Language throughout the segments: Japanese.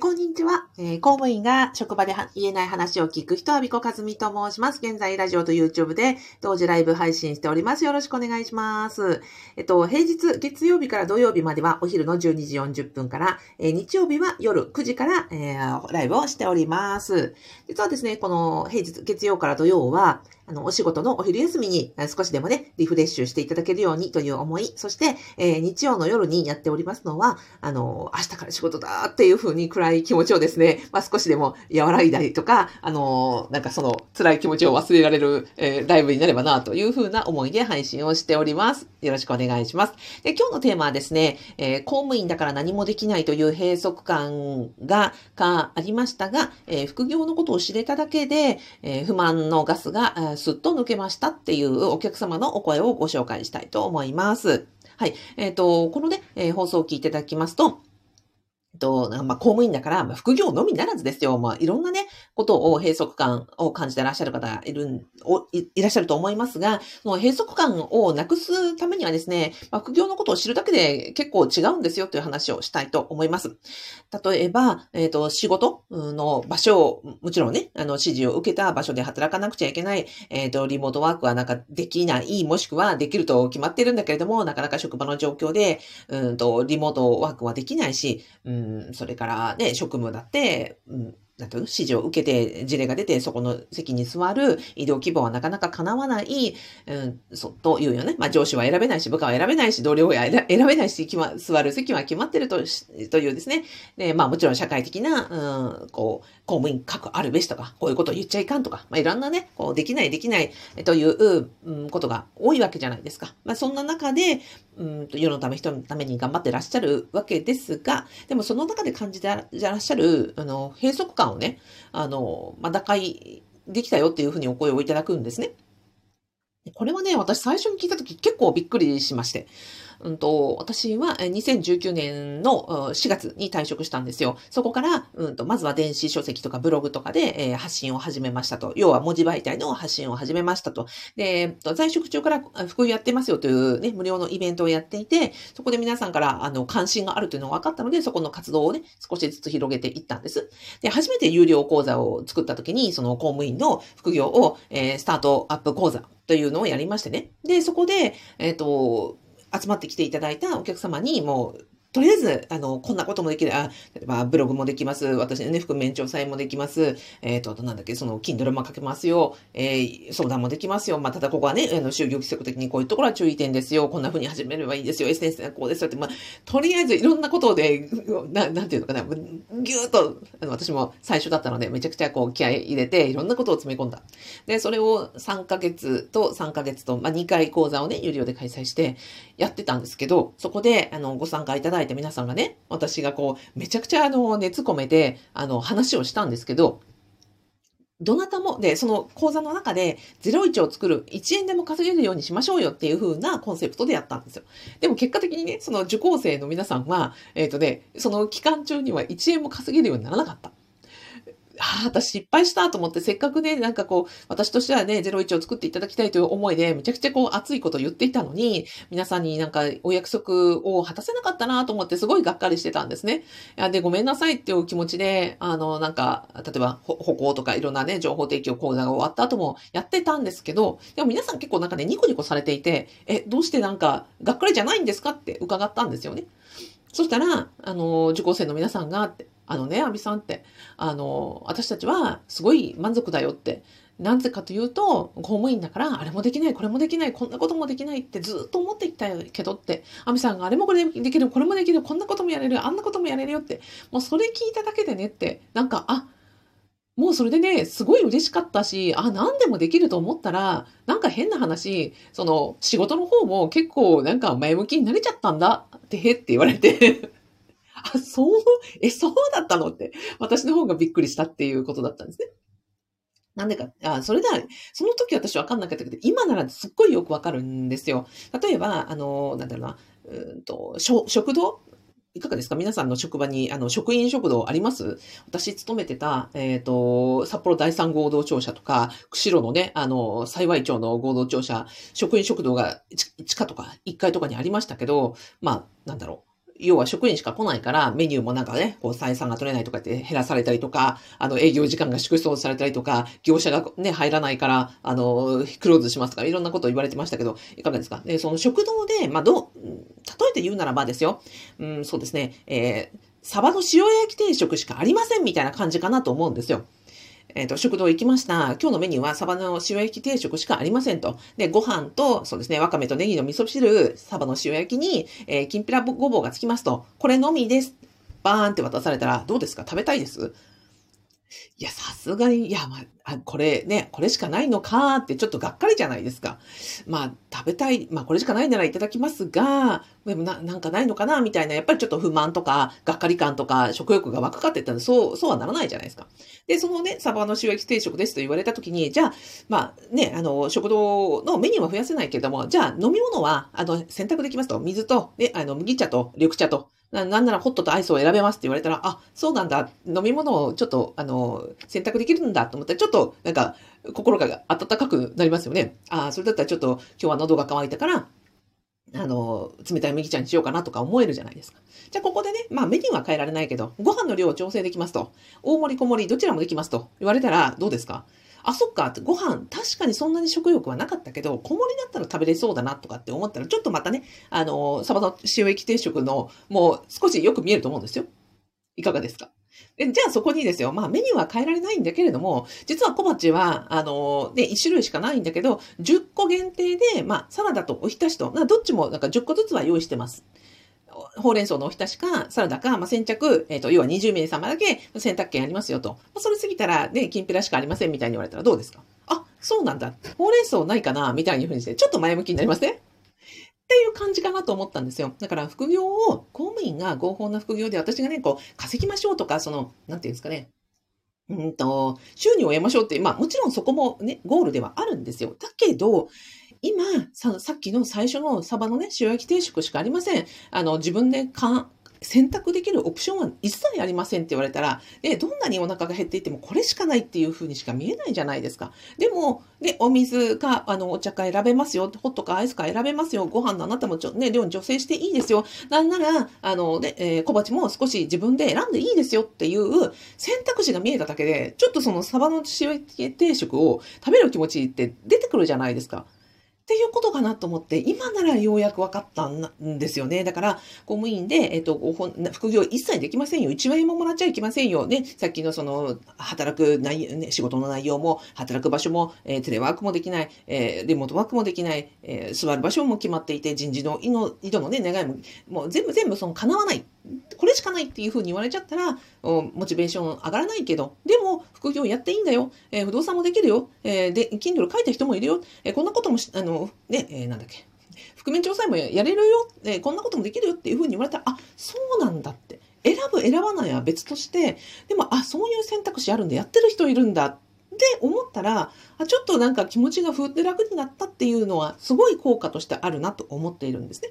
こんにちは、公務員が職場で言えない話を聞く人、阿比子和美と申します。現在ラジオと YouTube で同時ライブ配信しております。よろしくお願いします。平日月曜日から土曜日まではお昼の12時40分から、日曜日は夜9時から、ライブをしております。実はですね、この平日月曜から土曜はお仕事のお昼休みに少しでもね、リフレッシュしていただけるようにという思い、そして、日曜の夜にやっておりますのは、明日から仕事だっていうふうに暗い気持ちをですね、少しでも和らいだりとか、なんかその辛い気持ちを忘れられる、ライブになればなというふうな思いで配信をしております。よろしくお願いします。で、今日のテーマはですね、公務員だから何もできないという閉塞感がありましたが、副業のことを知れただけで、不満のガスがすっと抜けましたっていうお客様のお声をご紹介したいと思います。はい。このね、放送を聞いていただきますと、公務員だから、副業のみならずですよ。いろんなね、ことを閉塞感を感じていらっしゃる方がいらっしゃると思いますが、その閉塞感をなくすためにはですね、副業のことを知るだけで結構違うんですよという話をしたいと思います。例えば、仕事の場所を、もちろんね、指示を受けた場所で働かなくちゃいけない、リモートワークはなんかできない、もしくはできると決まっているんだけれども、なかなか職場の状況で、リモートワークはできないし、それからね、職務だって、指示を受けて事例が出てそこの席に座る、移動希望はなかなか叶わない、というよね。上司は選べないし、部下は選べないし、同僚は選べないし、座る席は決まってるというですね。で、もちろん社会的な、公務員格あるべしとか、こういうことを言っちゃいかんとか、いろんなね、できないという、ことが多いわけじゃないですか。そんな中で、世のため人のために頑張ってらっしゃるわけですが、でもその中で感じてらっしゃる、閉塞感をね、打開できたよっていうふうにお声をいただくんですね。これはね、私最初に聞いたとき結構びっくりしまして。私は2019年の4月に退職したんですよ。そこから、まずは電子書籍とかブログとかで、発信を始めましたと。要は文字媒体の発信を始めましたと。で、在職中から副業やってますよというね、無料のイベントをやっていて、そこで皆さんから関心があるというのが分かったので、そこの活動をね、少しずつ広げていったんです。で、初めて有料講座を作った時に、その公務員の副業を、スタートアップ講座というのをやりましてね。で、そこで、集まってきていただいたお客様にもう、とりあえず、こんなこともできる。例えば、ブログもできます。私のね、覆面調査員もできます。あとなんだっけ、Kindle も書けますよ。相談もできますよ。ただここはね、就業規則的にこういうところは注意点ですよ。こんな風に始めればいいですよ。SNS はこうですよって、とりあえずいろんなことで、なんていうのかな、ぎゅーっと、私も最初だったので、めちゃくちゃ気合い入れて、いろんなことを詰め込んだ。で、それを3ヶ月と、2回講座をね、有料で開催してやってたんですけど、そこで、ご参加いただいて、皆さんがね、私がめちゃくちゃ熱込めて話をしたんですけど、どなたも、で、その講座の中で01を作る、1円でも稼げるようにしましょうよっていう風なコンセプトでやったんですよ。でも結果的にね、その受講生の皆さんは、その期間中には1円も稼げるようにならなかった。私失敗したと思って、せっかくね、なんか私としてはね、01を作っていただきたいという思いで、めちゃくちゃ熱いことを言っていたのに、皆さんになんかお約束を果たせなかったなと思って、すごいがっかりしてたんですね。で、ごめんなさいっていう気持ちで、なんか、例えば、歩行とかいろんなね、情報提供講座が終わった後もやってたんですけど、でも皆さん結構なんかね、ニコニコされていて、どうしてなんか、がっかりじゃないんですかって伺ったんですよね。そしたら、受講生の皆さんが、阿比さんって、私たちはすごい満足だよって。なぜかというと、公務員だから、あれもできない、これもできない、こんなこともできないってずっと思ってきたけどって、阿比さんがあれもこれできる、これもできる、こんなこともやれる、あんなこともやれるよって、もうそれ聞いただけでねって、なんか、もうそれでね、すごい嬉しかったし、何でもできると思ったら、なんか変な話、仕事の方も結構なんか前向きになれちゃったんだって、って言われて、そうだったのって、私の方がびっくりしたっていうことだったんですね。なんでか、それでは、その時私わかんなかったけど、今ならすっごいよくわかるんですよ。例えば、なんだろうな、食堂いかがですか？皆さんの職場に、職員食堂あります？私勤めてた、札幌第三合同庁舎とか、釧路のね、幸町の合同庁舎、職員食堂が地下とか1階とかにありましたけど、なんだろう。要は職員しか来ないから、メニューもなんかね、こう採算が取れないとかって減らされたりとか、営業時間が縮小されたりとか、業者がね、入らないから、クローズしますとか、いろんなことを言われてましたけど、いかがですか？その食堂で、例えて言うならばですよ、そうですね、サバの塩焼き定食しかありませんみたいな感じかなと思うんですよ。食堂行きました。今日のメニューはサバの塩焼き定食しかありませんと。で、ご飯と、そうですね、わかめとネギの味噌汁、サバの塩焼きに、きんぴらごぼうがつきますと。これのみです。バーンって渡されたら、どうですか？食べたいです？いや、さすがに、いや、これね、これしかないのかーってちょっとがっかりじゃないですか。食べたい、これしかないならいただきますが、でもなんかないのかなみたいな、やっぱりちょっと不満とか、がっかり感とか、食欲が湧くかって言ったら、そうはならないじゃないですか。で、そのね、サバの塩焼き定食ですと言われたときに、じゃあ、食堂のメニューは増やせないけれども、じゃあ、飲み物は、選択できますと。水と、で、麦茶と、緑茶と。なんならホットとアイスを選べますって言われたら、あ、そうなんだ。飲み物をちょっと、選択できるんだと思ったら、ちょっと、なんか、心が温かくなりますよね。あ、それだったらちょっと、今日は喉が渇いたから、冷たい麦茶にしようかなとか思えるじゃないですか。じゃあ、ここでね、メニューは変えられないけど、ご飯の量を調整できますと。大盛り小盛りどちらもできますと言われたら、どうですか？あ、そっか、ご飯、確かにそんなに食欲はなかったけど、小盛りだったら食べれそうだなとかって思ったら、ちょっとまたね、サバの塩焼き定食の、もう少しよく見えると思うんですよ。いかがですか？じゃあそこにですよ、メニューは変えられないんだけれども、実は小鉢は、1種類しかないんだけど、10個限定で、サラダとおひたしと、どっちもなんか10個ずつは用意してます。ほうれん草のおひたしか、サラダか、先着、要は20名様だけ選択権ありますよと。それ過ぎたら、ね、きんぴらしかありませんみたいに言われたらどうですか？あ、そうなんだ。ほうれん草ないかなみたいな風にして、ちょっと前向きになりますね。っていう感じかなと思ったんですよ。だから、副業を、公務員が合法な副業で、私がね、こう、稼ぎましょうとか、なんていうんですかね。収入を得ましょうって、もちろんそこもね、ゴールではあるんですよ。だけど、今、さっきの最初のサバのね、塩焼き定食しかありません。自分で選択できるオプションは一切ありませんって言われたら、どんなにお腹が減っていてもこれしかないっていう風にしか見えないじゃないですか。でも、お水か、お茶か選べますよ。ホットかアイスか選べますよ。ご飯のあなたも量に調整していいですよ。なんなら、小鉢も少し自分で選んでいいですよっていう選択肢が見えただけで、ちょっとそのサバの塩焼き定食を食べる気持ちって出てくるじゃないですか。っていうことかなと思って、今ならようやく分かったんですよね。だから、公務員で、副業一切できませんよ。1万円ももらっちゃいけませんよ。ね、さっきの働く仕事の内容も、働く場所も、テレワークもできない、リモートワークもできない、座る場所も決まっていて、人事の井戸のね、願いも、もう全部叶わない。これしかないっていうふうに言われちゃったら、モチベーション上がらないけど、でも、副業やっていいんだよ。不動産もできるよ。で、Kindle 書いた人もいるよ。こんなこともなんだっけ、覆面調査員もやれるよ、こんなこともできるよっていう風に言われたら、あ、そうなんだって、選ぶ選ばないは別として、でも、あ、そういう選択肢あるんで、やってる人いるんだって思ったら、ちょっとなんか気持ちがふーって楽になったっていうのはすごい効果としてあるなと思っているんですね。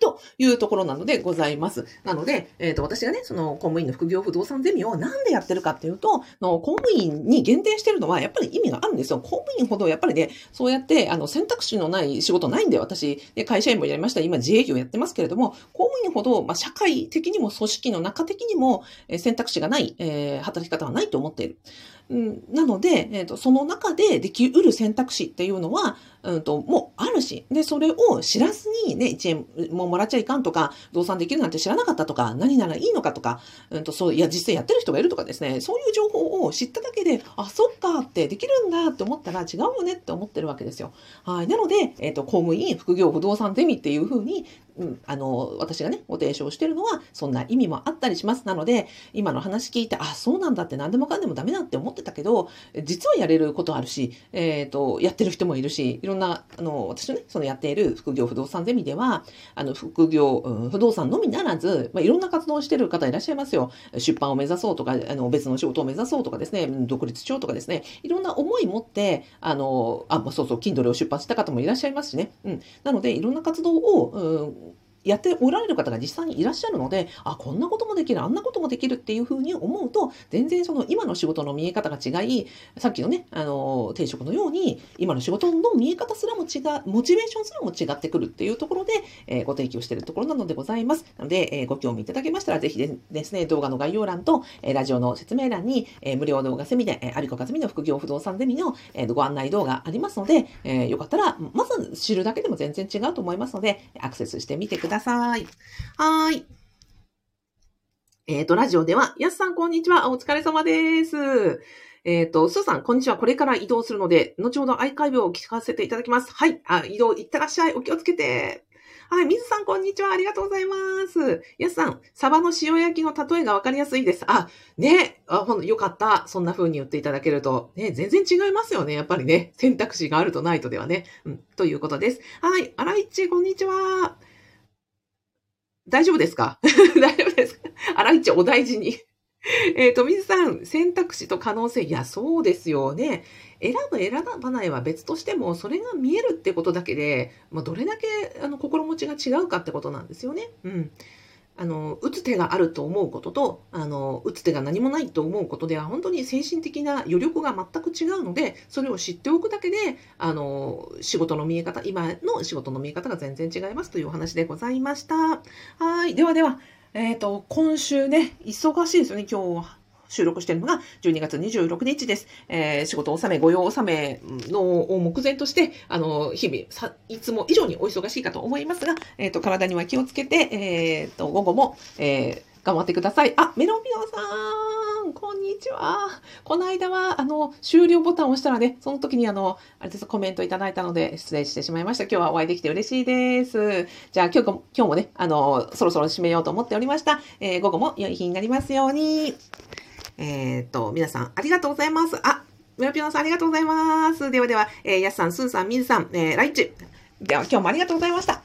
というところなのでございます。なので、私がね、公務員の副業不動産ゼミをなんでやってるかっていうと、公務員に限定してるのはやっぱり意味があるんですよ。公務員ほどやっぱりね、そうやって選択肢のない仕事ないんで、私、会社員もやりました。今自営業やってますけれども、公務員ほど、社会的にも組織の中的にも選択肢がない、働き方はないと思っている。なので、その中でできうる選択肢っていうのは、もうあるし、で、それを知らずにね、1円ももらっちゃいかんとか、動産できるなんて知らなかったとか、何ならいいのかとか、そう、いや、実際やってる人がいるとかですね、そういう情報を知っただけで、あ、そっかってできるんだって思ったら違うよねって思ってるわけですよ。はい。なので、公務員、副業、不動産ゼミっていうふうに、私がね、ご提唱してるのは、そんな意味もあったりします。なので、今の話聞いて、あ、そうなんだって、何でもかんでもダメだって思ってたけど、実はやれることあるし、やってる人もいるし、いろんな、私のね、やっている副業不動産ゼミでは、副業、不動産のみならず、いろんな活動をしてる方いらっしゃいますよ。出版を目指そうとか、別の仕事を目指そうとかですね、独立しようとかですね、いろんな思い持って、Kindle を出版した方もいらっしゃいますしね。なので、いろんな活動を、やっておられる方が実際にいらっしゃるので、あ、こんなこともできる、あんなこともできるっていうふうに思うと、全然その今の仕事の見え方が違い、さっきのね、定職のように、今の仕事の見え方すらも違う、モチベーションすらも違ってくるっていうところで、ご提供しているところなのでございます。なので、ご興味いただけましたら、ぜひですね、動画の概要欄と、ラジオの説明欄に、無料動画セミナー、有子かずみの副業不動産ゼミの、ご案内動画ありますので、よかったら、まず知るだけでも全然違うと思いますので、アクセスしてみてください。はい。ラジオでは、やすさんこんにちは。お疲れ様です。すーさん、こんにちは。これから移動するので、後ほどアーカイブを聞かせていただきます。はい。あ、移動いってらっしゃい。お気をつけて。はい。水さん、こんにちは。ありがとうございます。やすさん、サバの塩焼きの例えがわかりやすいです。あ、ね。あ、ほんとよかった。そんな風に言っていただけると。ね、全然違いますよね。やっぱりね。選択肢があるとないとではね。うん。ということです。はい。あらいっち、こんにちは。大丈夫ですか大丈夫ですかあらいちお大事に。水さん、選択肢と可能性。いや、そうですよね。選ぶ、選ばないは別としても、それが見えるってことだけで、まあ、どれだけ心持ちが違うかってことなんですよね。うん。打つ手があると思うことと、打つ手が何もないと思うことでは、本当に精神的な余力が全く違うので、それを知っておくだけで、仕事の見え方、今の仕事の見え方が全然違いますというお話でございました。はい。ではでは、今週ね、忙しいですよね、今日は。収録しているのが12月26日です。仕事納め、御用納めのを目前として、日々いつも以上にお忙しいかと思いますが、体には気をつけて、午後も、頑張ってください。あ、メロンビオさん、こんにちは。この間は、終了ボタンを押したらね、その時にあれです、コメントいただいたので、失礼してしまいました。今日はお会いできて嬉しいです。じゃあ、今日もね、そろそろ締めようと思っておりました。午後も良い日になりますように。皆さん、ありがとうございます。あ、ムラピオさん、ありがとうございます。ではでは、やすさん、すーさん、みずさん、らいち。では、今日もありがとうございました。